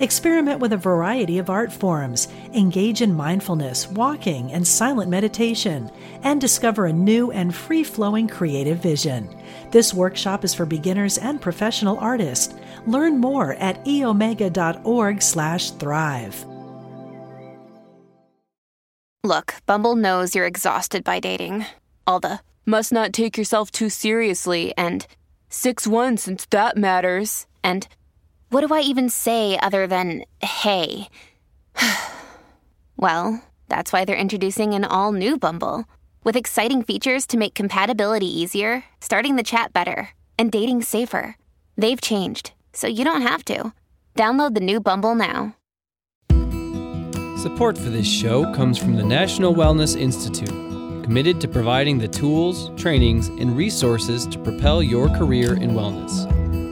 Experiment with a variety of art forms, engage in mindfulness, walking, and silent meditation, and discover a new and free-flowing creative vision. This workshop is for beginners and professional artists. Learn more at eomega.org/thrive. Look, Bumble knows you're exhausted by dating. All the, must not take yourself too seriously, and 6'1" since that matters, and what do I even say other than, hey? Well, that's why they're introducing an all-new Bumble, with exciting features to make compatibility easier, starting the chat better, and dating safer. They've changed, so you don't have to. Download the new Bumble now. Support for this show comes from the National Wellness Institute, committed to providing the tools, trainings, and resources to propel your career in wellness.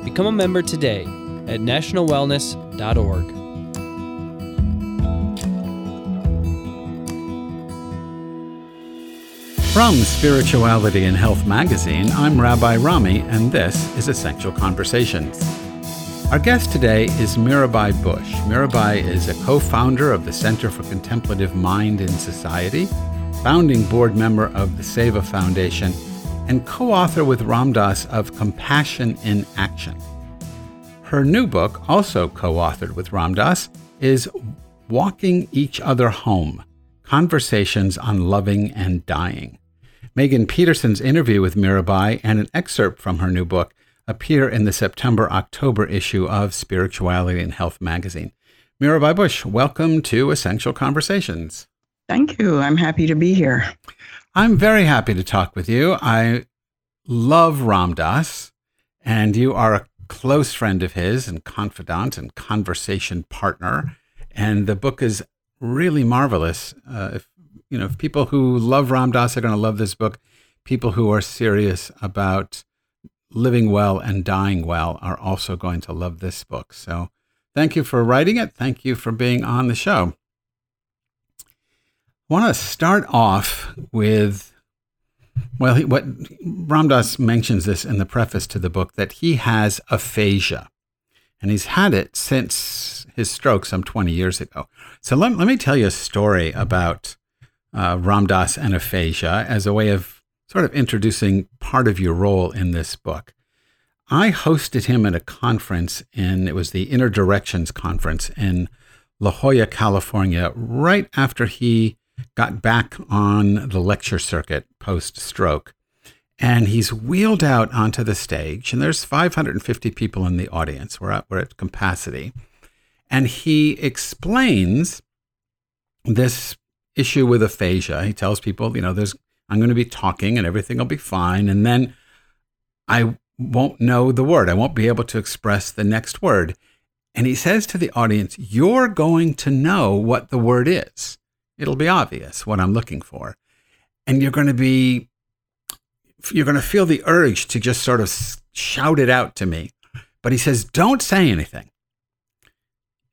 Become a member today at nationalwellness.org. From Spirituality and Health Magazine, I'm Rabbi Rami, and this is Essential Conversations. Our guest today is Mirabai Bush. Mirabai is a co-founder of the Center for Contemplative Mind in Society, founding board member of the Seva Foundation, and co-author with Ram Dass of Compassion in Action. Her new book, also co-authored with Ram Dass, is Walking Each Other Home, Conversations on Loving and Dying. Megan Peterson's interview with Mirabai and an excerpt from her new book appear in the September-October issue of Spirituality and Health magazine. Mirabai Bush, welcome to Essential Conversations. Thank you. I'm happy to be here. I'm very happy to talk with you. I love Ram Dass, and you are a close friend of his and confidant and conversation partner. And the book is really marvelous. If people who love Ram Dass are going to love this book, people who are serious about living well and dying well are also going to love this book. So thank you for writing it. Thank you for being on the show. I want to start off with, what Ram Dass mentions this in the preface to the book, that he has aphasia, and he's had it since his stroke some 20 years ago. So let me tell you a story about Ram Dass and aphasia as a way of sort of introducing part of your role in this book. I hosted him at a conference, and it was the Inner Directions conference in La Jolla, California, right after he got back on the lecture circuit post-stroke. And he's wheeled out onto the stage, and there's 550 people in the audience. We're at capacity. And he explains this issue with aphasia. He tells people, I'm going to be talking and everything will be fine, and then I won't know the word. I won't be able to express the next word. And he says to the audience, you're going to know what the word is. It'll be obvious what I'm looking for. And you're going to feel the urge to just sort of shout it out to me. But he says, don't say anything.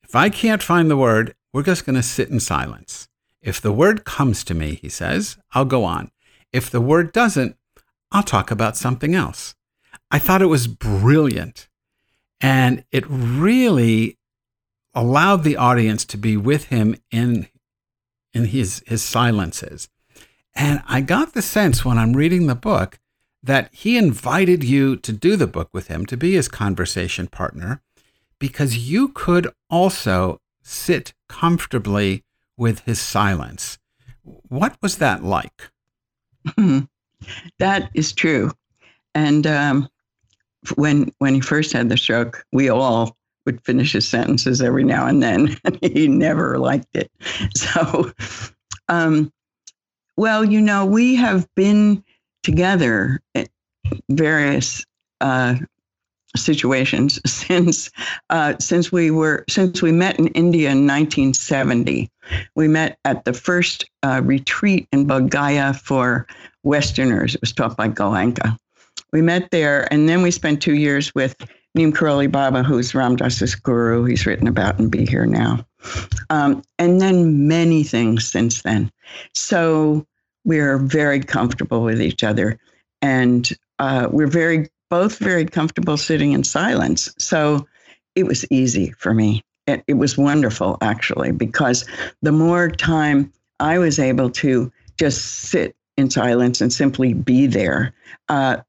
If I can't find the word, we're just going to sit in silence. If the word comes to me, he says, I'll go on. If the word doesn't, I'll talk about something else. I thought it was brilliant. And it really allowed the audience to be with him in his silences. And I got the sense when I'm reading the book that he invited you to do the book with him, to be his conversation partner, because you could also sit comfortably with his silence. What was that like? That is true. And when he first had the stroke, we all would finish his sentences every now and then, and he never liked it. So, we have been together in various situations since we met in India in 1970. We met at the first retreat in Bodh Gaya for Westerners. It was taught by Goenka. We met there, and then we spent 2 years with Neem Karoli Baba, who's Ram Dass's guru. He's written about in Be Here Now. And then many things since then. So we're very comfortable with each other. And we're both very comfortable sitting in silence. So it was easy for me. It was wonderful, actually, because the more time I was able to just sit in silence and simply be there, the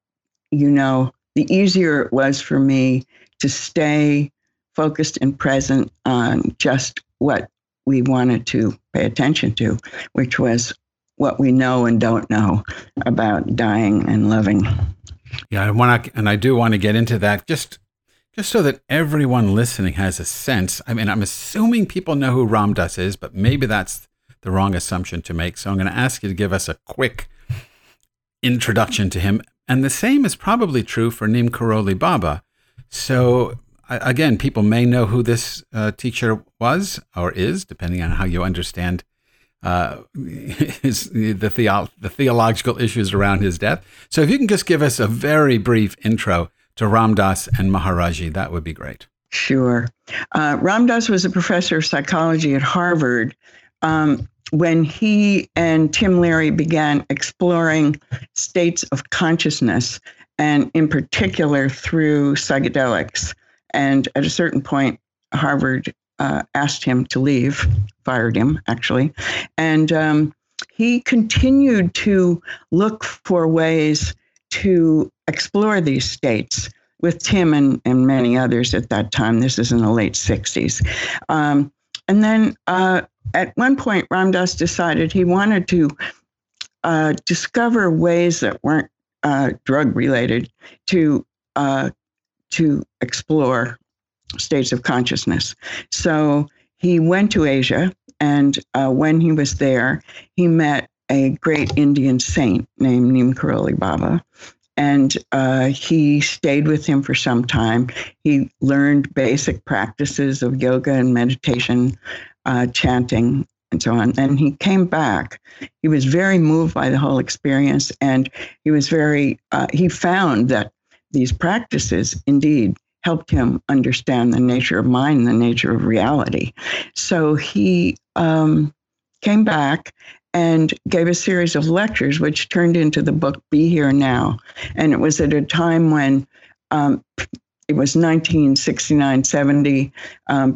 easier it was for me to stay focused and present on just what we wanted to pay attention to, which was what we know and don't know about dying and loving. Yeah, I do want to get into that just so that everyone listening has a sense. I mean, I'm assuming people know who Ram Dass is, but maybe that's the wrong assumption to make. So I'm going to ask you to give us a quick introduction to him. And the same is probably true for Neem Karoli Baba. So again, people may know who this teacher was or is, depending on how you understand the theological issues around his death. So if you can just give us a very brief intro to Ram Dass and Maharaji, that would be great. Sure. Ram Dass was a professor of psychology at Harvard when he and Tim Leary began exploring states of consciousness, and in particular through psychedelics. And at a certain point, Harvard asked him to leave, fired him, actually. And he continued to look for ways to explore these states with Tim and many others at that time. This is in the late 60s. And then at one point, Ram Dass decided he wanted to discover ways that weren't drug-related to explore states of consciousness. So he went to Asia, and when he was there, he met a great Indian saint named Neem Karoli Baba, and he stayed with him for some time. He learned basic practices of yoga and meditation, chanting, and so on. And he came back. He was very moved by the whole experience, and he was he found that these practices indeed helped him understand the nature of mind, the nature of reality. So he came back and gave a series of lectures, which turned into the book Be Here Now. And it was at a time when it was 1969, 70.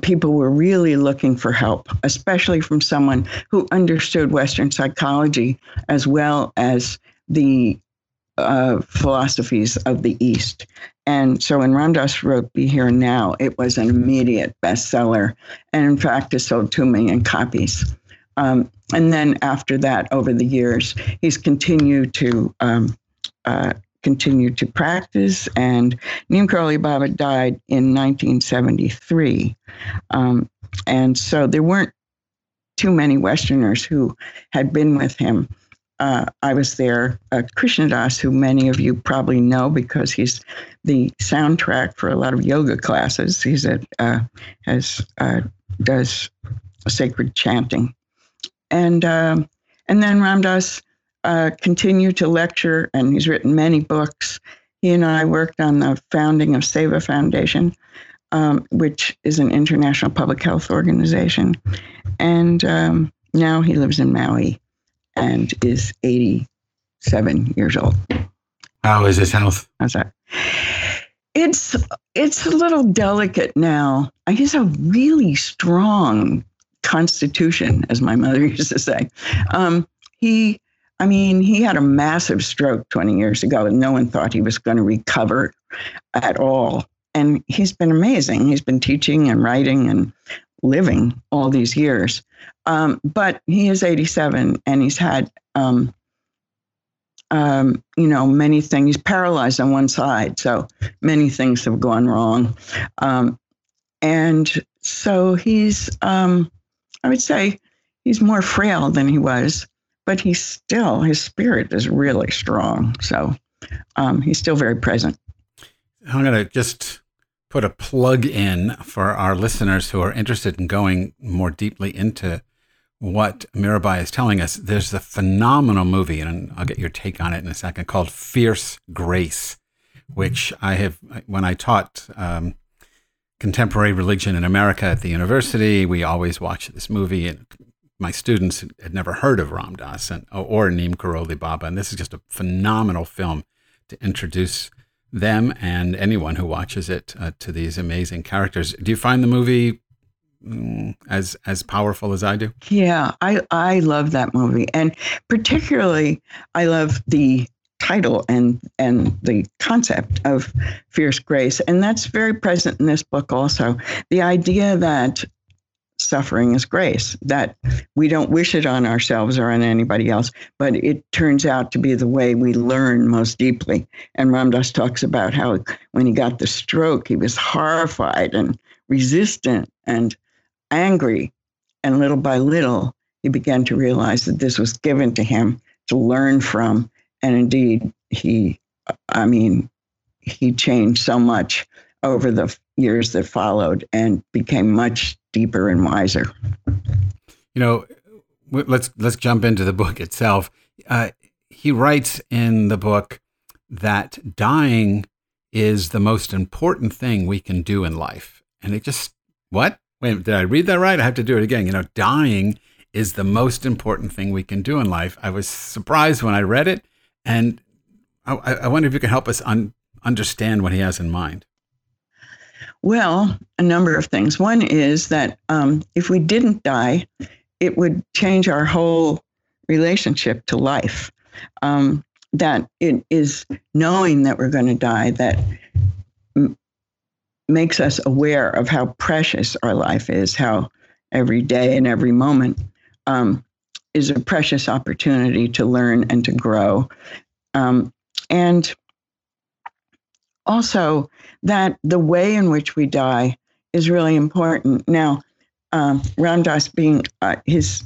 People were really looking for help, especially from someone who understood Western psychology as well as the philosophies of the East. And so when Ram Dass wrote Be Here Now, it was an immediate bestseller. And in fact, it sold 2 million copies. And then after that, over the years, he's continued to practice. And Neem Karoli Baba died in 1973. And so there weren't too many Westerners who had been with him. I was there. Krishnadas, who many of you probably know because he's the soundtrack for a lot of yoga classes. He's does sacred chanting, and then Ram Dass continued to lecture, and he's written many books. He and I worked on the founding of Seva Foundation, which is an international public health organization, and now he lives in Maui and is 87 years old. How is his health? How's that? It's a little delicate now. He's a really strong constitution, as my mother used to say. He had a massive stroke 20 years ago, and no one thought he was going to recover at all. And he's been amazing. He's been teaching and writing and living all these years. But he is 87, and he's had, many things. He's paralyzed on one side, so many things have gone wrong. And so he's, I would say he's more frail than he was, but he's still, his spirit is really strong. So he's still very present. I'm going to just put a plug in for our listeners who are interested in going more deeply into what Mirabai is telling us. There's a phenomenal movie, and I'll get your take on it in a second, called Fierce Grace, which I have, when I taught contemporary religion in America at the university, we always watched this movie, and my students had never heard of Ram Dass or Neem Karoli Baba, and this is just a phenomenal film to introduce them and anyone who watches it to these amazing characters. Do you find the movie as powerful as I do? Yeah, I love that movie, and particularly I love the title and the concept of Fierce Grace, and that's very present in this book also. The idea that suffering is grace, that we don't wish it on ourselves or on anybody else, but it turns out to be the way we learn most deeply. And Ram Dass talks about how when he got the stroke, he was horrified and resistant and angry. And little by little, he began to realize that this was given to him to learn from. And indeed, he changed so much over the years that followed and became much deeper and wiser. You know, let's jump into the book itself. He writes in the book that dying is the most important thing we can do in life. And it just, what? Wait, did I read that right? I have to do it again. You know, dying is the most important thing we can do in life. I was surprised when I read it, and I wonder if you can help us understand what he has in mind. Well, a number of things. One is that if we didn't die, it would change our whole relationship to life. That it is knowing that we're going to die that makes us aware of how precious our life is, how every day and every moment is a precious opportunity to learn and to grow. And also, that the way in which we die is really important. Now, Ram Dass, being his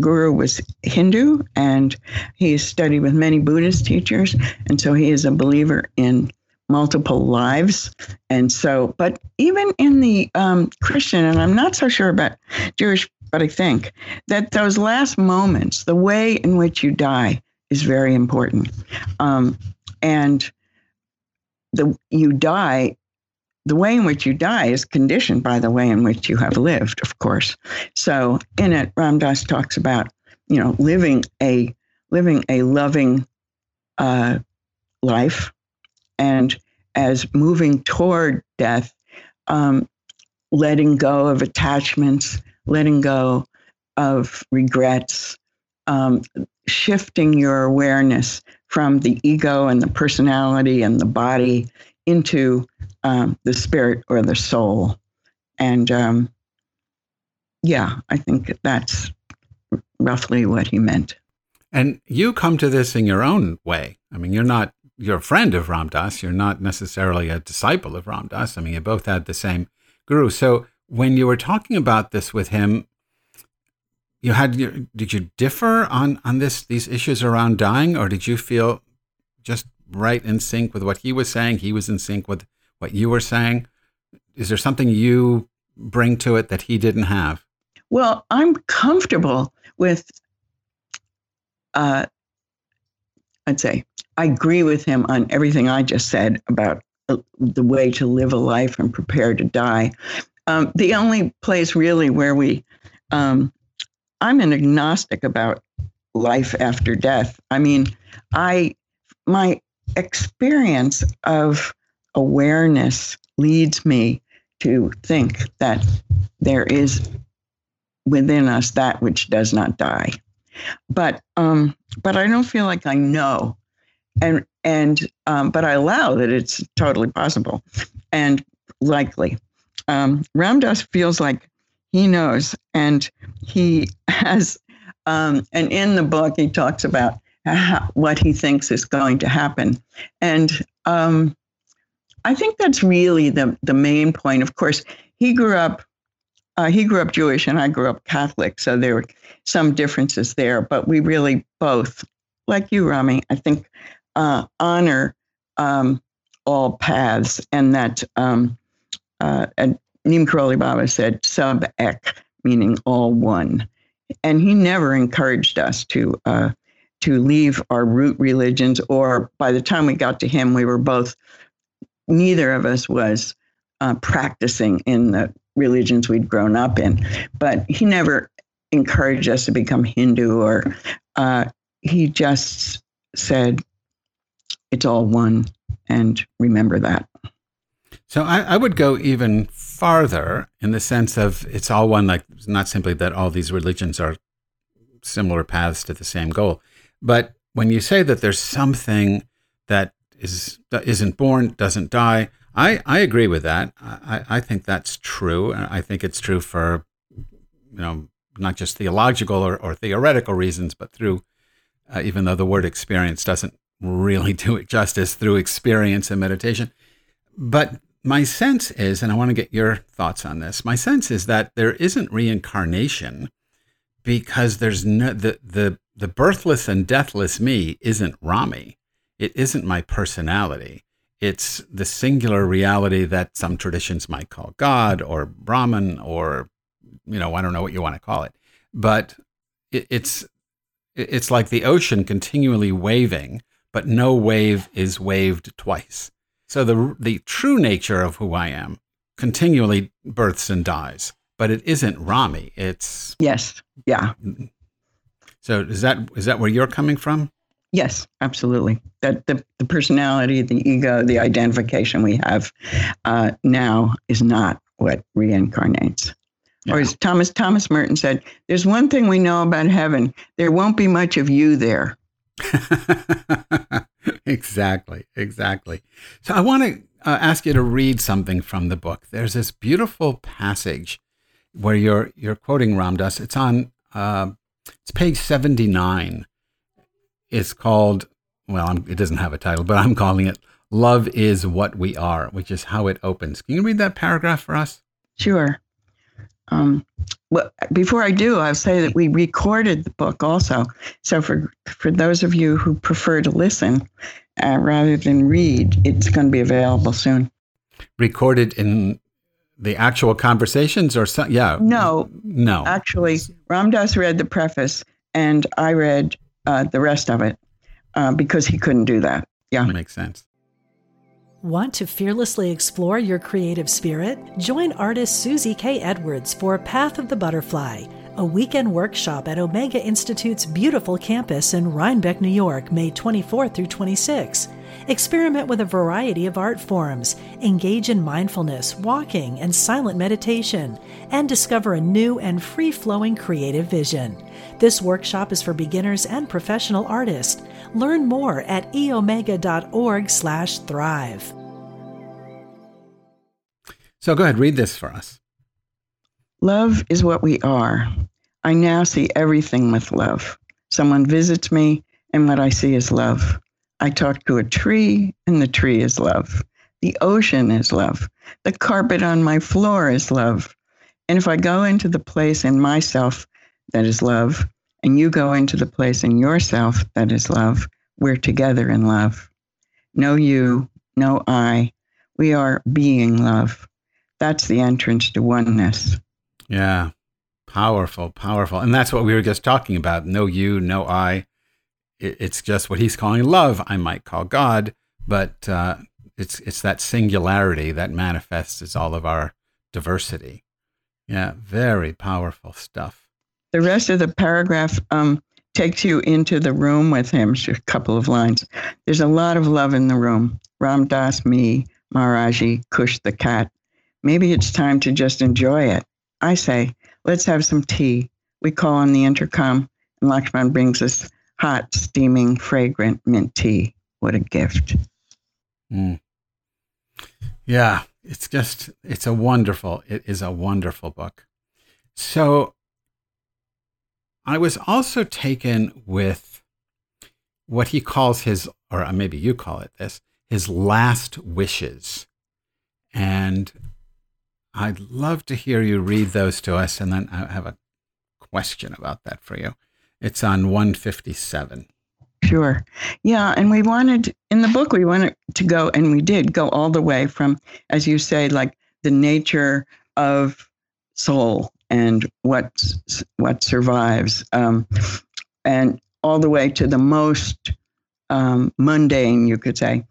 guru, was Hindu, and he studied with many Buddhist teachers, and so he is a believer in multiple lives. And so, but even in the Christian, and I'm not so sure about Jewish, but I think that those last moments, the way in which you die, is very important, and the way in which you die is conditioned by the way in which you have lived, of course. So in it, Ram Dass talks about, you know, living a loving life, and as moving toward death, letting go of attachments, letting go of regrets, shifting your awareness from the ego and the personality and the body into the spirit or the soul. And I think that's roughly what he meant. And you come to this in your own way. I mean, you're a friend of Ram Dass. You're not necessarily a disciple of Ram Dass. I mean, you both had the same guru. So when you were talking about this with him, did you differ on these issues around dying, or did you feel just right in sync with what he was saying? He was in sync with what you were saying. Is there something you bring to it that he didn't have? Well, I'm comfortable with, I'd say, I agree with him on everything I just said about the way to live a life and prepare to die. The only place really where I'm an agnostic about life after death. I mean, my experience of awareness leads me to think that there is within us that which does not die. But I don't feel like I know, and but I allow that it's totally possible and likely. Ram Dass feels like he knows, and he has, and in the book, he talks about what he thinks is going to happen. And I think that's really the main point. Of course, he grew up Jewish, and I grew up Catholic, so there were some differences there, but we really both, like you, Rami, I think, honor all paths, and that, Neem Karoli Baba said sub ek, meaning all one. And he never encouraged us to leave our root religions, or by the time we got to him, we were both, neither of us was practicing in the religions we'd grown up in. But he never encouraged us to become Hindu, or he just said, it's all one, and remember that. So I would go even farther in the sense of it's all one, like not simply that all these religions are similar paths to the same goal. But when you say that there's something that isn't born, doesn't die, I agree with that. I think that's true. I think it's true for, not just theological or theoretical reasons, but through, even though the word experience doesn't really do it justice, through experience and meditation. But my sense is, and I want to get your thoughts on this, my sense is that there isn't reincarnation because there's no, the birthless and deathless me isn't Rami. It isn't my personality. It's the singular reality that some traditions might call God or Brahman or, I don't know what you want to call it. But it's like the ocean continually waving, but no wave is waved twice. So the true nature of who I am continually births and dies, but it isn't Rami. It's yes, yeah. So is that where you're coming from? Yes, absolutely. That the personality, the ego, the identification we have now is not what reincarnates. Yeah. Or as Thomas Merton said, "There's one thing we know about heaven: there won't be much of you there." Exactly. So I want to ask you to read something from the book. There's this beautiful passage where you're quoting Ram Dass. It's on it's page 79. It's called, it doesn't have a title, but I'm calling it "Love is What We Are," which is how it opens. Can you read that paragraph for us? Sure. Well, before I do, I'll say that we recorded the book also. So for those of you who prefer to listen rather than read, it's going to be available soon. Recorded in the actual conversations or something? Yeah. No. Actually, Ram Dass read the preface and I read the rest of it because he couldn't do that. Yeah. That makes sense. Want to fearlessly explore your creative spirit? Join artist Susie K. Edwards for Path of the Butterfly, a weekend workshop at Omega Institute's beautiful campus in Rhinebeck, New York, May 24 through 26. Experiment with a variety of art forms, engage in mindfulness, walking, and silent meditation, and discover a new and free-flowing creative vision. This workshop is for beginners and professional artists. Learn more at eomega.org/thrive. So go ahead, read this for us. Love is what we are. I now see everything with love. Someone visits me, and what I see is love. I talk to a tree, and the tree is love. The ocean is love. The carpet on my floor is love. And if I go into the place in myself that is love, and you go into the place in yourself that is love, we're together in love. No you, no I. We are being love. That's the entrance to oneness. Yeah, powerful. And that's what we were just talking about. No you, no I. It's just what he's calling love. I might call God, but it's that singularity that manifests as all of our diversity. Yeah, very powerful stuff. The rest of the paragraph takes you into the room with him. Just a couple of lines. There's a lot of love in the room. Ram Dass, me, Maharaji, Kush the cat. Maybe it's time to just enjoy it. I say, let's have some tea. We call on the intercom, and Lakshman brings us hot, steaming, fragrant mint tea. What a gift. Mm. Yeah, it is a wonderful book. So I was also taken with what he calls his, or maybe you call it this, his last wishes. And I'd love to hear you read those to us. And then I have a question about that for you. It's on 157. Sure. Yeah. And we wanted, in the book, we wanted to go, and we did go all the way from, as you say, like the nature of soul and what survives, and all the way to the most mundane, you could say.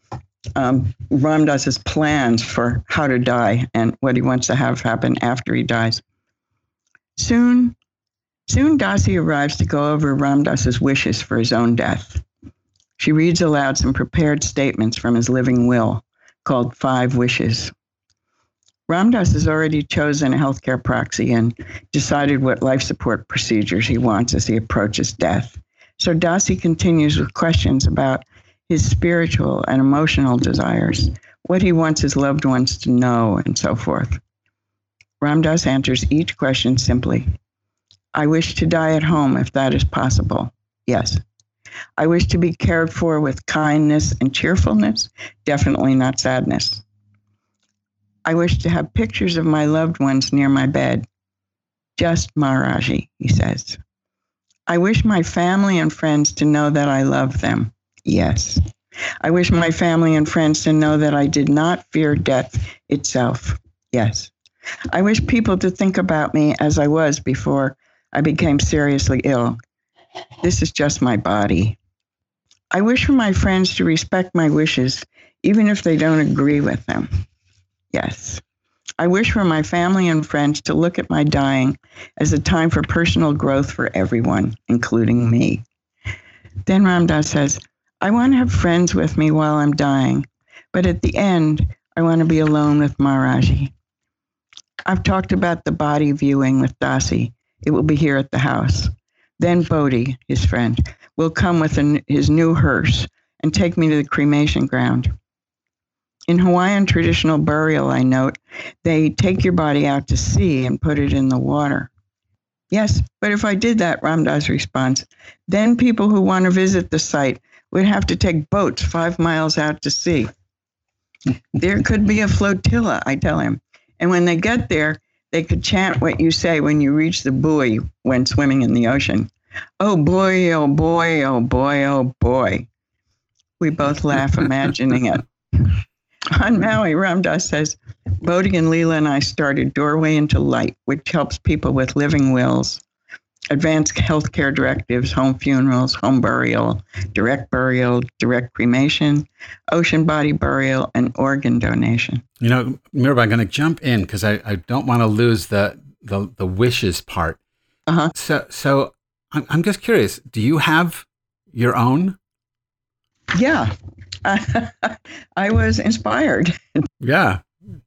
Ram Dass's plans for how to die and what he wants to have happen after he dies. Soon Dasi arrives to go over Ram Dass's wishes for his own death. She reads aloud some prepared statements from his living will called Five Wishes. Ram Dass has already chosen a healthcare proxy and decided what life support procedures he wants as he approaches death. So Dasi continues with questions about his spiritual and emotional desires, what he wants his loved ones to know, and so forth. Ram Dass answers each question simply. I wish to die at home if that is possible. Yes. I wish to be cared for with kindness and cheerfulness, definitely not sadness. I wish to have pictures of my loved ones near my bed. Just Maharaji, he says. I wish my family and friends to know that I love them. Yes. I wish my family and friends to know that I did not fear death itself. Yes. I wish people to think about me as I was before I became seriously ill. This is just my body. I wish for my friends to respect my wishes, even if they don't agree with them. Yes. I wish for my family and friends to look at my dying as a time for personal growth for everyone, including me. Then Ram Dass says, I want to have friends with me while I'm dying, but at the end, I want to be alone with Maharaji. I've talked about the body viewing with Dasi. It will be here at the house. Then Bodhi, his friend, will come with his new hearse and take me to the cremation ground. In Hawaiian traditional burial, I note, they take your body out to sea and put it in the water. Yes, but if I did that, Ram Dass responds, then people who want to visit the site would have to take boats 5 miles out to sea. There could be a flotilla, I tell him. And when they get there, they could chant what you say when you reach the buoy when swimming in the ocean. Oh boy, oh boy, oh boy, oh boy. We both laugh imagining it. On Maui, Ram Dass says, Bodhi and Leela and I started Doorway into Light, which helps people with living wills, advanced healthcare directives, home funerals, home burial, direct cremation, ocean body burial, and organ donation. You know, Mirabai, I'm going to jump in because I don't want to lose the wishes part. Uh-huh. So I'm just curious, do you have your own? Yeah. I was inspired. Yeah,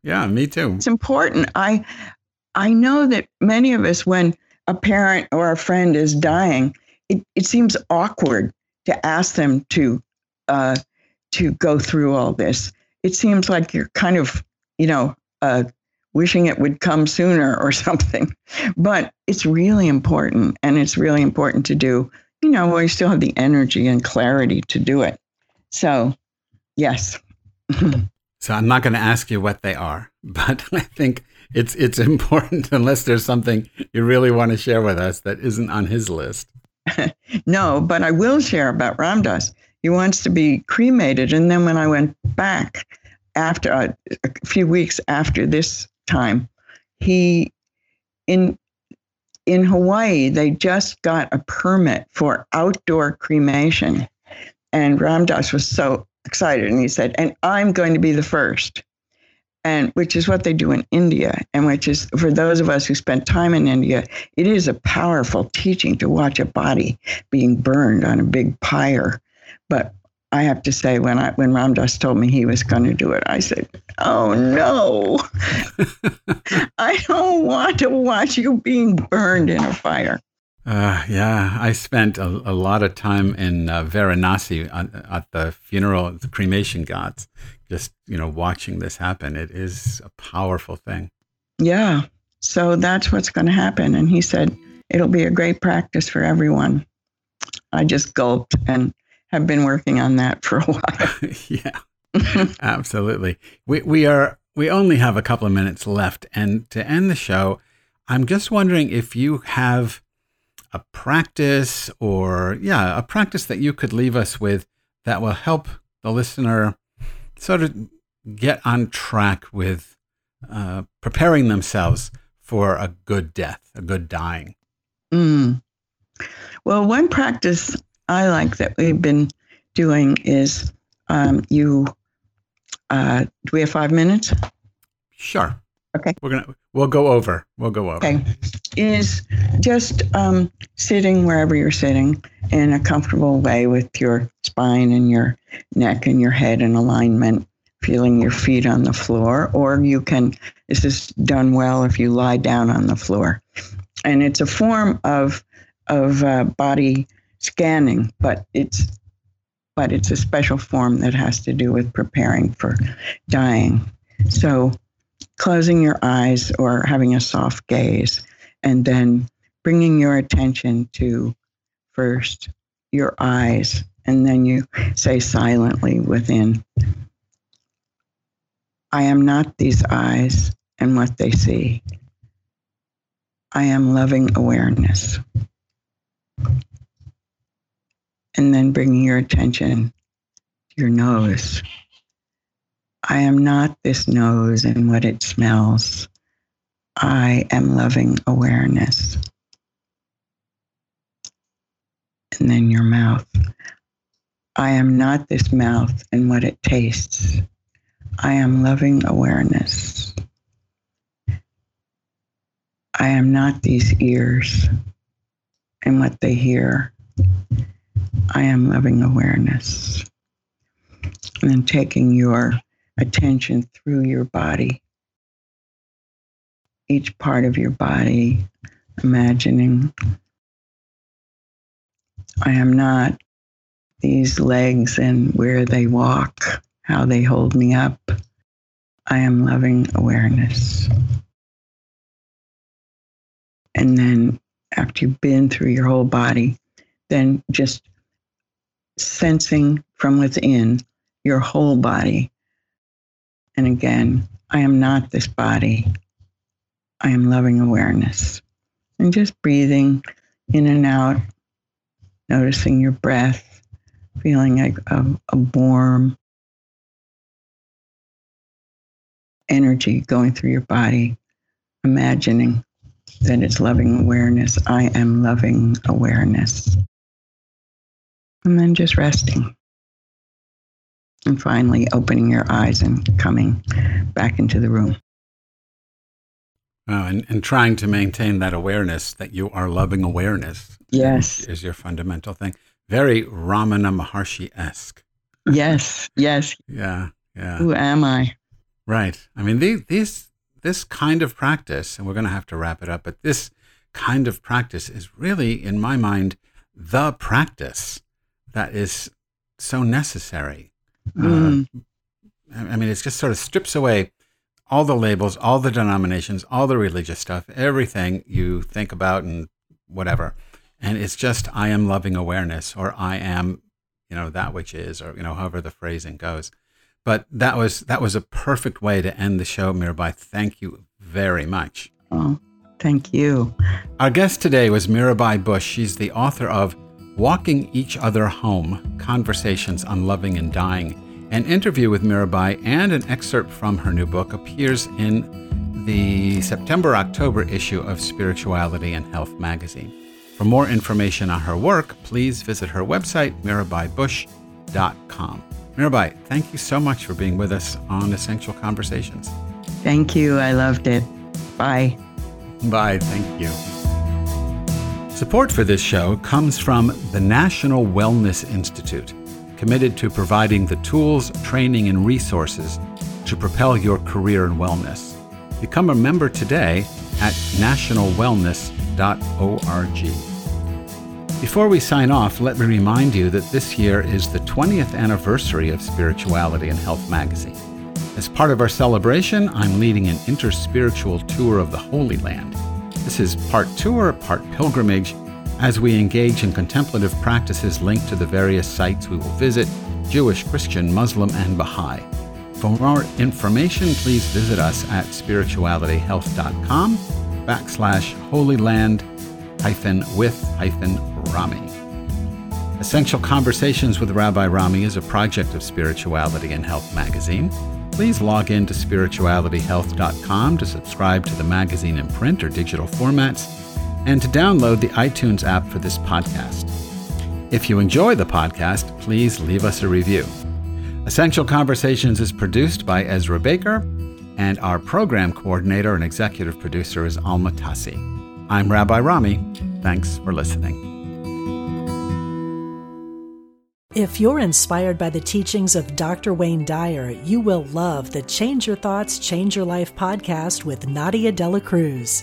me too. It's important. I know that many of us, when a parent or a friend is dying, it seems awkward to ask them to go through all this. It seems like you're kind of, wishing it would come sooner or something. But it's really important, and it's really important to do, while you still have the energy and clarity to do it. So, yes. So I'm not going to ask you what they are, but I think it's important unless there's something you really want to share with us that isn't on his list. No, but I will share about Ram Dass. He wants to be cremated. And then when I went back after a few weeks after this time, he in Hawaii, they just got a permit for outdoor cremation. And Ram Dass was so excited, and he said, and I'm going to be the first, and which is what they do in India, and which is, for those of us who spent time in India, it is a powerful teaching to watch a body being burned on a big pyre. But I have to say, when Ram Dass told me he was going to do it, I said, oh, no, I don't want to watch you being burned in a fire. Yeah, I spent a lot of time in Varanasi at the funeral, the cremation gods, just, watching this happen. It is a powerful thing. Yeah, so that's what's going to happen. And he said, it'll be a great practice for everyone. I just gulped and have been working on that for a while. Yeah, absolutely. We only have a couple of minutes left. And to end the show, I'm just wondering if you have a practice a practice that you could leave us with that will help the listener sort of get on track with preparing themselves for a good death, a good dying? Well, one practice I like that we've been doing is do we have 5 minutes? Sure. Okay. We'll go over. Okay. Is just sitting wherever you're sitting in a comfortable way with your spine and your neck and your head in alignment, feeling your feet on the floor, or you can, this is done well if you lie down on the floor. And it's a form of body scanning, but it's a special form that has to do with preparing for dying. So closing your eyes or having a soft gaze, and then bringing your attention to first your eyes, and then you say silently within, I am not these eyes and what they see. I am loving awareness. And then bringing your attention to your nose. I am not this nose and what it smells. I am loving awareness. And then your mouth. I am not this mouth and what it tastes. I am loving awareness. I am not these ears and what they hear. I am loving awareness. And then taking your attention through your body, each part of your body, imagining, I am not these legs and where they walk, how they hold me up. I am loving awareness. And then after you've been through your whole body, then just sensing from within your whole body. And again, I am not this body. I am loving awareness. And just breathing in and out, noticing your breath, feeling like a warm energy going through your body, imagining that it's loving awareness. I am loving awareness. And then just resting. And finally, opening your eyes and coming back into the room. Oh, and trying to maintain that awareness that you are loving awareness. Yes. Is your fundamental thing. Very Ramana Maharshi-esque. Yes. Yeah. Who am I? Right. I mean, this kind of practice, and we're going to have to wrap it up, but this kind of practice is really, in my mind, the practice that is so necessary. I mean, it just sort of strips away all the labels, all the denominations, all the religious stuff, everything you think about and whatever. And it's just, I am loving awareness, or I am, that which is, or, however the phrasing goes. But that was a perfect way to end the show, Mirabai. Thank you very much. Oh, thank you. Our guest today was Mirabai Bush. She's the author of Walking Each Other Home, Conversations on Loving and Dying. An interview with Mirabai and an excerpt from her new book appears in the September-October issue of Spirituality and Health magazine. For more information on her work, please visit her website, mirabaibush.com. Mirabai, thank you so much for being with us on Essential Conversations. Thank you. I loved it. Bye. Bye. Thank you. Support for this show comes from the National Wellness Institute, committed to providing the tools, training, and resources to propel your career in wellness. Become a member today at nationalwellness.org. Before we sign off, let me remind you that this year is the 20th anniversary of Spirituality and Health magazine. As part of our celebration, I'm leading an interspiritual tour of the Holy Land. This is part tour, part pilgrimage, as we engage in contemplative practices linked to the various sites we will visit, Jewish, Christian, Muslim, and Baha'i. For more information, please visit us at spiritualityhealth.com/Holy Land-with-Rami. Essential Conversations with Rabbi Rami is a project of Spirituality and Health magazine. please log in to spiritualityhealth.com to subscribe to the magazine in print or digital formats and to download the iTunes app for this podcast. If you enjoy the podcast, please leave us a review. Essential Conversations is produced by Ezra Baker, and our program coordinator and executive producer is Alma Tassi. I'm Rabbi Rami. Thanks for listening. If you're inspired by the teachings of Dr. Wayne Dyer, you will love the Change Your Thoughts, Change Your Life podcast with Nadia Dela Cruz.